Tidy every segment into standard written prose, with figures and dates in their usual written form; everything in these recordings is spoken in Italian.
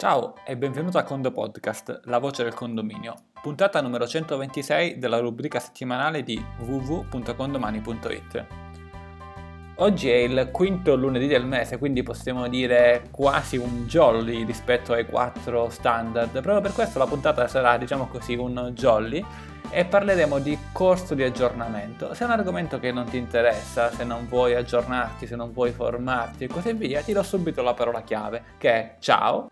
Ciao e benvenuto a Condo Podcast, la voce del condominio, puntata numero 126 della rubrica settimanale di www.condomani.it. Oggi è il quinto lunedì del mese, quindi possiamo dire quasi un jolly rispetto ai 4 standard. Proprio per questo la puntata sarà, diciamo così, un jolly e parleremo di corso di aggiornamento. Se è un argomento che non ti interessa, se non vuoi aggiornarti, se non vuoi formarti e così via, ti do subito la parola chiave, che è ciao.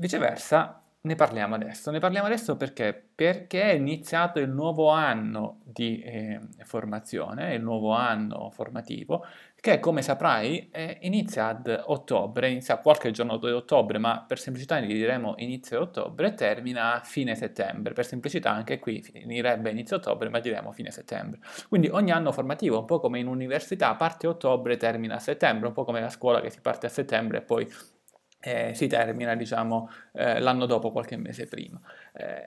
Viceversa, ne parliamo adesso perché è iniziato il nuovo anno di formazione, il nuovo anno formativo, che come saprai inizia ad ottobre, inizia qualche giorno di ottobre, ma per semplicità diremo inizio ottobre, termina a fine settembre, per semplicità anche qui finirebbe inizio ottobre, ma diremo fine settembre. Quindi ogni anno formativo, un po' come in università, parte a ottobre, termina a settembre, un po' come la scuola che si parte a settembre e poi si termina, diciamo, l'anno dopo, qualche mese prima.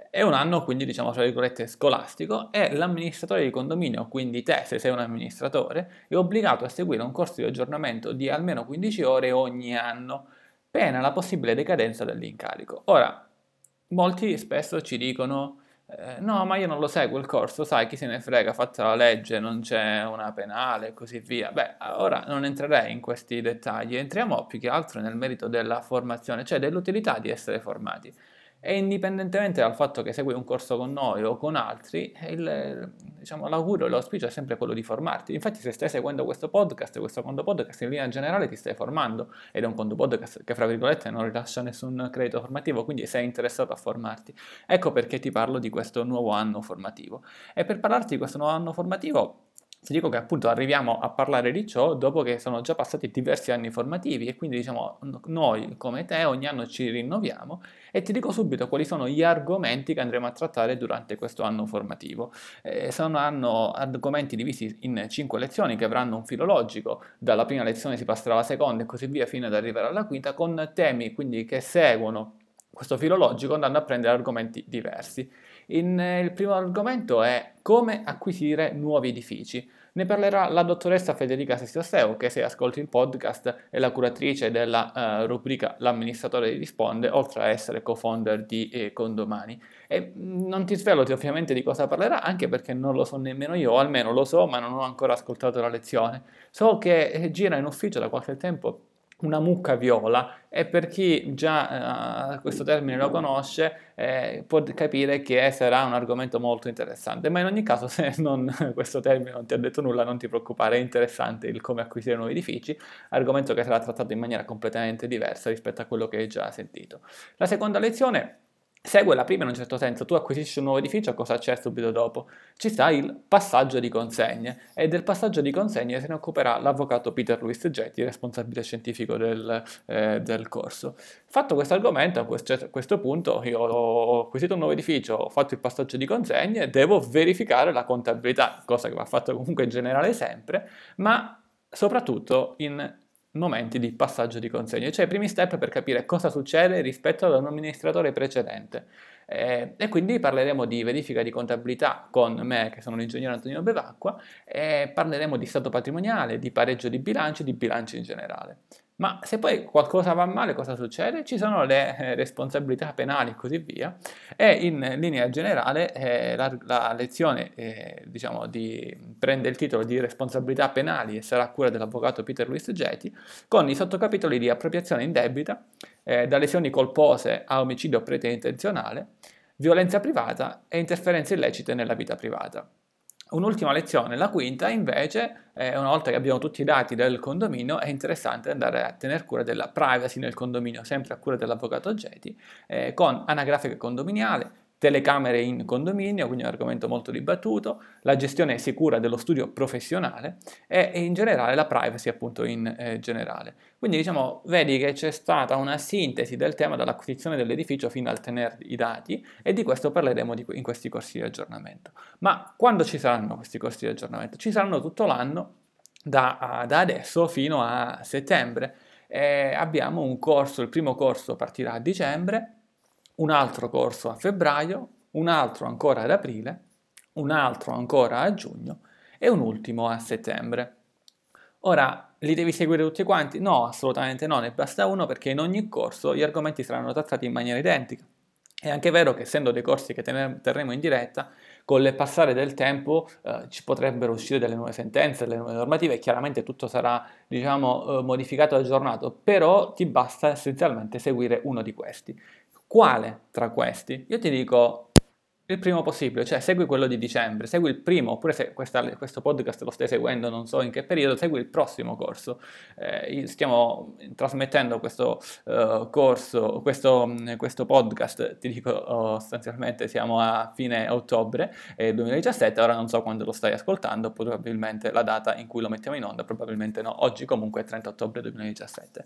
È un anno quindi, diciamo, tra virgolette scolastico, e l'amministratore di condominio, quindi te se sei un amministratore, è obbligato a seguire un corso di aggiornamento di almeno 15 ore ogni anno, pena la possibile decadenza dell'incarico. Ora, molti spesso ci dicono no, ma io non lo seguo il corso, sai, chi se ne frega, fatta la legge, non c'è una penale e così via. Beh, ora non entrerei in questi dettagli, entriamo più che altro nel merito della formazione, cioè dell'utilità di essere formati. E indipendentemente dal fatto che segui un corso con noi o con altri, l'augurio e l'auspicio è sempre quello di formarti. Infatti, se stai seguendo questo podcast, questo Condo Podcast, in linea generale ti stai formando, ed è un Condo Podcast che, fra virgolette, non rilascia nessun credito formativo, quindi sei interessato a formarti. Ecco perché ti parlo di questo nuovo anno formativo. E per parlarti di questo nuovo anno formativo, ti dico che appunto arriviamo a parlare di ciò dopo che sono già passati diversi anni formativi, e quindi, diciamo, noi come te ogni anno ci rinnoviamo, e ti dico subito quali sono gli argomenti che andremo a trattare durante questo anno formativo. Saranno argomenti divisi in 5 lezioni che avranno un filo logico, dalla prima lezione si passerà alla seconda e così via fino ad arrivare alla quinta, con temi quindi che seguono questo filo logico andando a prendere argomenti diversi. Il primo argomento è come acquisire nuovi edifici. Ne parlerà la dottoressa Federica Sessiosteo, che se ascolti il podcast è la curatrice della rubrica L'amministratore risponde, oltre a essere co-founder di Condomani. E non ti svelo ovviamente di cosa parlerà, anche perché non lo so nemmeno io, o almeno lo so ma non ho ancora ascoltato la lezione. So che gira in ufficio da qualche tempo una mucca viola, e per chi già questo termine lo conosce può capire che sarà un argomento molto interessante. Ma in ogni caso, se questo termine non ti ha detto nulla, non ti preoccupare, è interessante il come acquisire nuovi edifici, argomento che sarà trattato in maniera completamente diversa rispetto a quello che hai già sentito. La seconda lezione segue la prima in un certo senso. Tu acquisisci un nuovo edificio, cosa c'è subito dopo? Ci sta il passaggio di consegne, e del passaggio di consegne se ne occuperà l'avvocato Pierluigi Ghetti, responsabile scientifico del corso. Fatto questo argomento, a questo punto io ho acquisito un nuovo edificio, ho fatto il passaggio di consegne, devo verificare la contabilità, cosa che va fatta comunque in generale sempre, ma soprattutto in momenti di passaggio di consegne, cioè i primi step per capire cosa succede rispetto ad un amministratore precedente. E quindi parleremo di verifica di contabilità con me, che sono l'ingegnere Antonino Bevacqua, e parleremo di stato patrimoniale, di pareggio di bilanci in generale. Ma se poi qualcosa va male, cosa succede? Ci sono le responsabilità penali e così via, e in linea generale la lezione prende il titolo di responsabilità penali e sarà a cura dell'avvocato Pierluigi Ghetti, con i sottocapitoli di appropriazione indebita, da lesioni colpose a omicidio preterintenzionale, violenza privata e interferenze illecite nella vita privata. Un'ultima lezione, la quinta, invece, una volta che abbiamo tutti i dati del condominio, è interessante andare a tener cura della privacy nel condominio, sempre a cura dell'avvocato Ghetti, con anagrafica condominiale, telecamere in condominio, quindi un argomento molto dibattuto, la gestione sicura dello studio professionale e in generale la privacy, appunto, in generale. Quindi, diciamo, vedi che c'è stata una sintesi del tema dall'acquisizione dell'edificio fino al tenere i dati, e di questo parleremo in questi corsi di aggiornamento. Ma quando ci saranno questi corsi di aggiornamento? Ci saranno tutto l'anno, da adesso fino a settembre. Abbiamo un corso, il primo corso partirà a dicembre, un altro corso a febbraio, un altro ancora ad aprile, un altro ancora a giugno e un ultimo a settembre. Ora, li devi seguire tutti quanti? No, assolutamente no, ne basta uno perché in ogni corso gli argomenti saranno trattati in maniera identica. È anche vero che essendo dei corsi che terremo in diretta, con il passare del tempo ci potrebbero uscire delle nuove sentenze, delle nuove normative e chiaramente tutto sarà modificato e aggiornato, però ti basta essenzialmente seguire uno di questi. Quale tra questi? Io ti dico il primo possibile, cioè segui quello di dicembre, segui il primo, oppure se questo podcast lo stai seguendo non so in che periodo, segui il prossimo corso. Stiamo trasmettendo questo podcast, ti dico sostanzialmente siamo a fine ottobre 2017, ora non so quando lo stai ascoltando, probabilmente la data in cui lo mettiamo in onda, probabilmente no, oggi comunque è 30 ottobre 2017.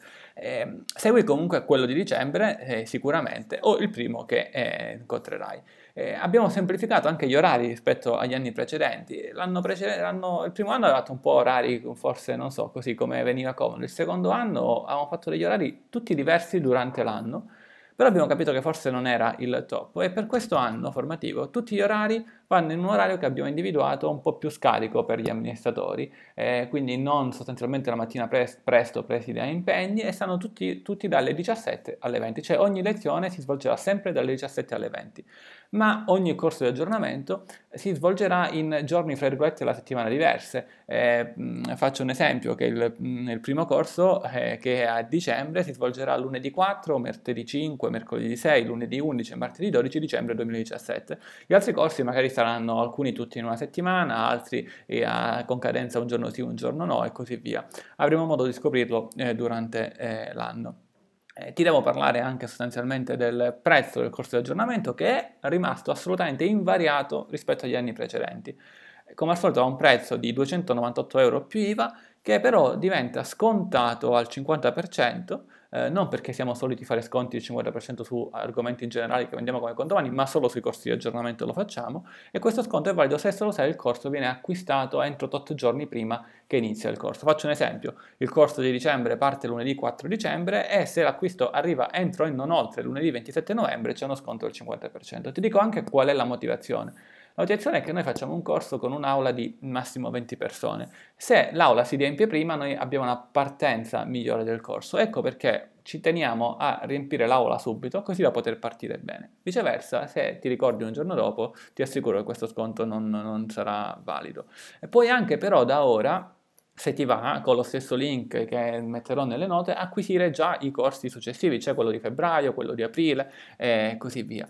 Segui comunque quello di dicembre sicuramente, o il primo che incontrerai. Abbiamo semplificato anche gli orari rispetto agli anni precedenti. Il primo anno avevamo fatto un po' orari, forse non so, così come veniva comodo. Il secondo anno avevamo fatto degli orari tutti diversi durante l'anno, però abbiamo capito che forse non era il top e per questo anno formativo tutti gli orari vanno in un orario che abbiamo individuato un po' più scarico per gli amministratori, quindi non sostanzialmente la mattina presto presi da impegni, e saranno tutti dalle 17 alle 20, cioè ogni lezione si svolgerà sempre dalle 17 alle 20, ma ogni corso di aggiornamento si svolgerà in giorni fra virgolette della settimana diverse. Faccio un esempio che il primo corso che è a dicembre si svolgerà lunedì 4, martedì 5, mercoledì 6, lunedì 11 e martedì 12 dicembre 2017. Gli altri corsi magari saranno alcuni tutti in una settimana, altri con cadenza un giorno sì, un giorno no e così via. Avremo modo di scoprirlo durante l'anno. Ti devo parlare anche sostanzialmente del prezzo del corso di aggiornamento, che è rimasto assolutamente invariato rispetto agli anni precedenti. Come al solito ha un prezzo di 298 euro più IVA, che però diventa scontato al 50%, non perché siamo soliti fare sconti del 50% su argomenti in generale che vendiamo come Condomani, ma solo sui corsi di aggiornamento lo facciamo, e questo sconto è valido se e solo se il corso viene acquistato entro 8 giorni prima che inizia il corso. Faccio un esempio, il corso di dicembre parte lunedì 4 dicembre e se l'acquisto arriva entro e non oltre lunedì 27 novembre c'è uno sconto del 50%. Ti dico anche qual è la motivazione. La motivazione è che noi facciamo un corso con un'aula di massimo 20 persone. Se l'aula si riempie prima, noi abbiamo una partenza migliore del corso. Ecco perché ci teniamo a riempire l'aula subito, così da poter partire bene. Viceversa, se ti ricordi un giorno dopo, ti assicuro che questo sconto non sarà valido. E poi anche però da ora, se ti va, con lo stesso link che metterò nelle note, acquisire già i corsi successivi, cioè quello di febbraio, quello di aprile e così via.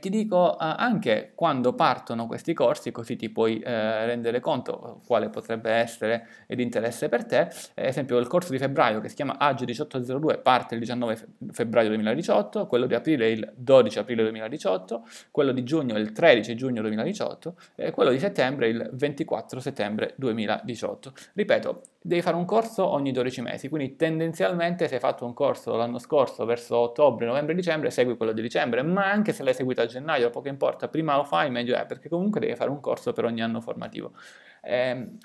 Ti dico anche quando partono questi corsi, così ti puoi rendere conto quale potrebbe essere di interesse per te. Ad esempio il corso di febbraio, che si chiama AGE 1802, parte il 19 febbraio 2018, quello di aprile il 12 aprile 2018, quello di giugno il 13 giugno 2018 e quello di settembre il 24 settembre 2018. Ripeto, devi fare un corso ogni 12 mesi, quindi tendenzialmente se hai fatto un corso l'anno scorso verso ottobre, novembre, dicembre, segui quello di dicembre, ma anche se l'hai seguito a gennaio, poco importa, prima lo fai meglio è, perché comunque devi fare un corso per ogni anno formativo.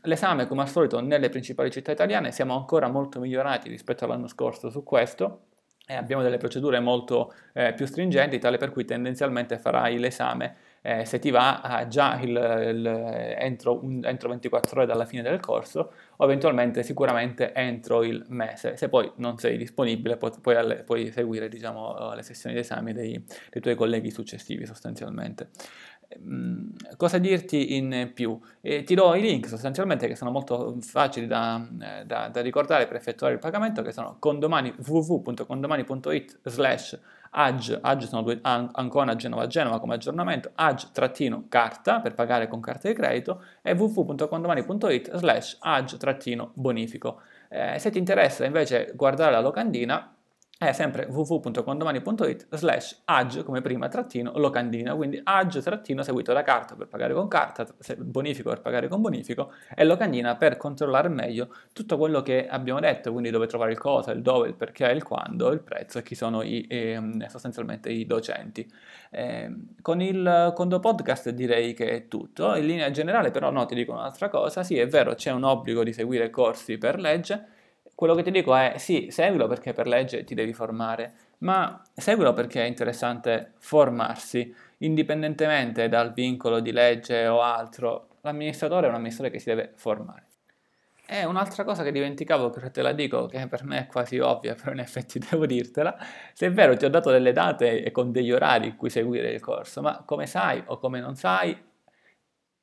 L'esame, come al solito, nelle principali città italiane, siamo ancora molto migliorati rispetto all'anno scorso su questo. Abbiamo delle procedure molto più stringenti, tale per cui tendenzialmente farai l'esame, se ti va, già entro 24 ore dalla fine del corso, o eventualmente sicuramente entro il mese. Se poi non sei disponibile puoi seguire le sessioni d'esame dei tuoi colleghi successivi sostanzialmente. Cosa dirti in più? Ti do i link sostanzialmente che sono molto facili da ricordare per effettuare il pagamento, che sono Condomani, www.condomani.it/AG, AG sono due, Ancona, Genova come aggiornamento, AG-carta per pagare con carta di credito, e www.condomani.it/AG-bonifico. Se ti interessa invece guardare la locandina, è sempre www.condomani.it/AG come prima _locandina, quindi AG - seguito da carta per pagare con carta, bonifico per pagare con bonifico e locandina per controllare meglio tutto quello che abbiamo detto, quindi dove trovare il cosa, il dove, il perché, il quando, il prezzo e chi sono sostanzialmente i docenti. Con il Condo Podcast direi che è tutto. In linea generale però no, ti dico un'altra cosa, sì è vero c'è un obbligo di seguire corsi per legge. Quello che ti dico è, sì, seguilo perché per legge ti devi formare, ma seguilo perché è interessante formarsi, indipendentemente dal vincolo di legge o altro. L'amministratore è un amministratore che si deve formare. E un'altra cosa che dimenticavo, che te la dico, che per me è quasi ovvia, però in effetti devo dirtela, se è vero ti ho dato delle date e con degli orari in cui seguire il corso, ma come sai o come non sai,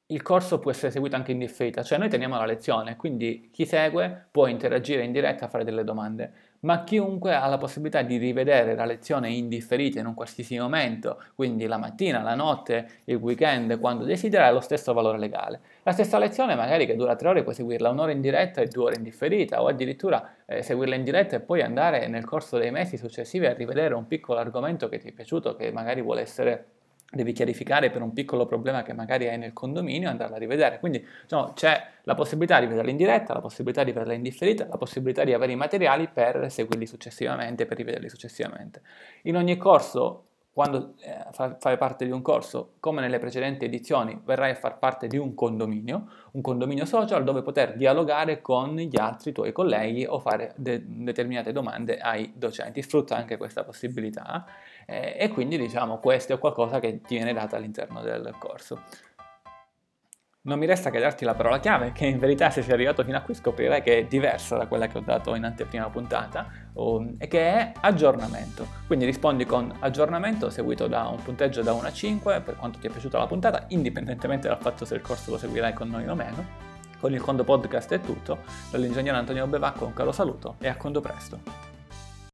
il corso può essere seguito anche in differita, cioè noi teniamo la lezione, quindi chi segue può interagire in diretta, fare delle domande, ma chiunque ha la possibilità di rivedere la lezione in differita in un qualsiasi momento, quindi la mattina, la notte, il weekend, quando desidera, ha lo stesso valore legale. La stessa lezione magari che dura 3 ore puoi seguirla 1 ora in diretta e 2 ore in differita, o addirittura seguirla in diretta e poi andare nel corso dei mesi successivi a rivedere un piccolo argomento che ti è piaciuto, che magari vuole essere... devi chiarificare per un piccolo problema che magari hai nel condominio e andarla a rivedere. Quindi diciamo, c'è la possibilità di vederla in diretta, la possibilità di vederla in differita, la possibilità di avere i materiali per seguirli successivamente, per rivederli successivamente. In ogni corso, quando fai parte di un corso, come nelle precedenti edizioni, verrai a far parte di un condominio social dove poter dialogare con gli altri tuoi colleghi o fare determinate domande ai docenti. Sfrutta anche questa possibilità e quindi diciamo questo è qualcosa che ti viene dato all'interno del corso. Non mi resta che darti la parola chiave, che in verità se sei arrivato fino a qui scoprirai che è diversa da quella che ho dato in anteprima puntata e che è aggiornamento. Quindi rispondi con aggiornamento seguito da un punteggio da 1 a 5 per quanto ti è piaciuta la puntata, indipendentemente dal fatto se il corso lo seguirai con noi o meno. Con il Condo Podcast è tutto, dall'ingegnere Antonino Bevacqua un caro saluto e a Condo presto.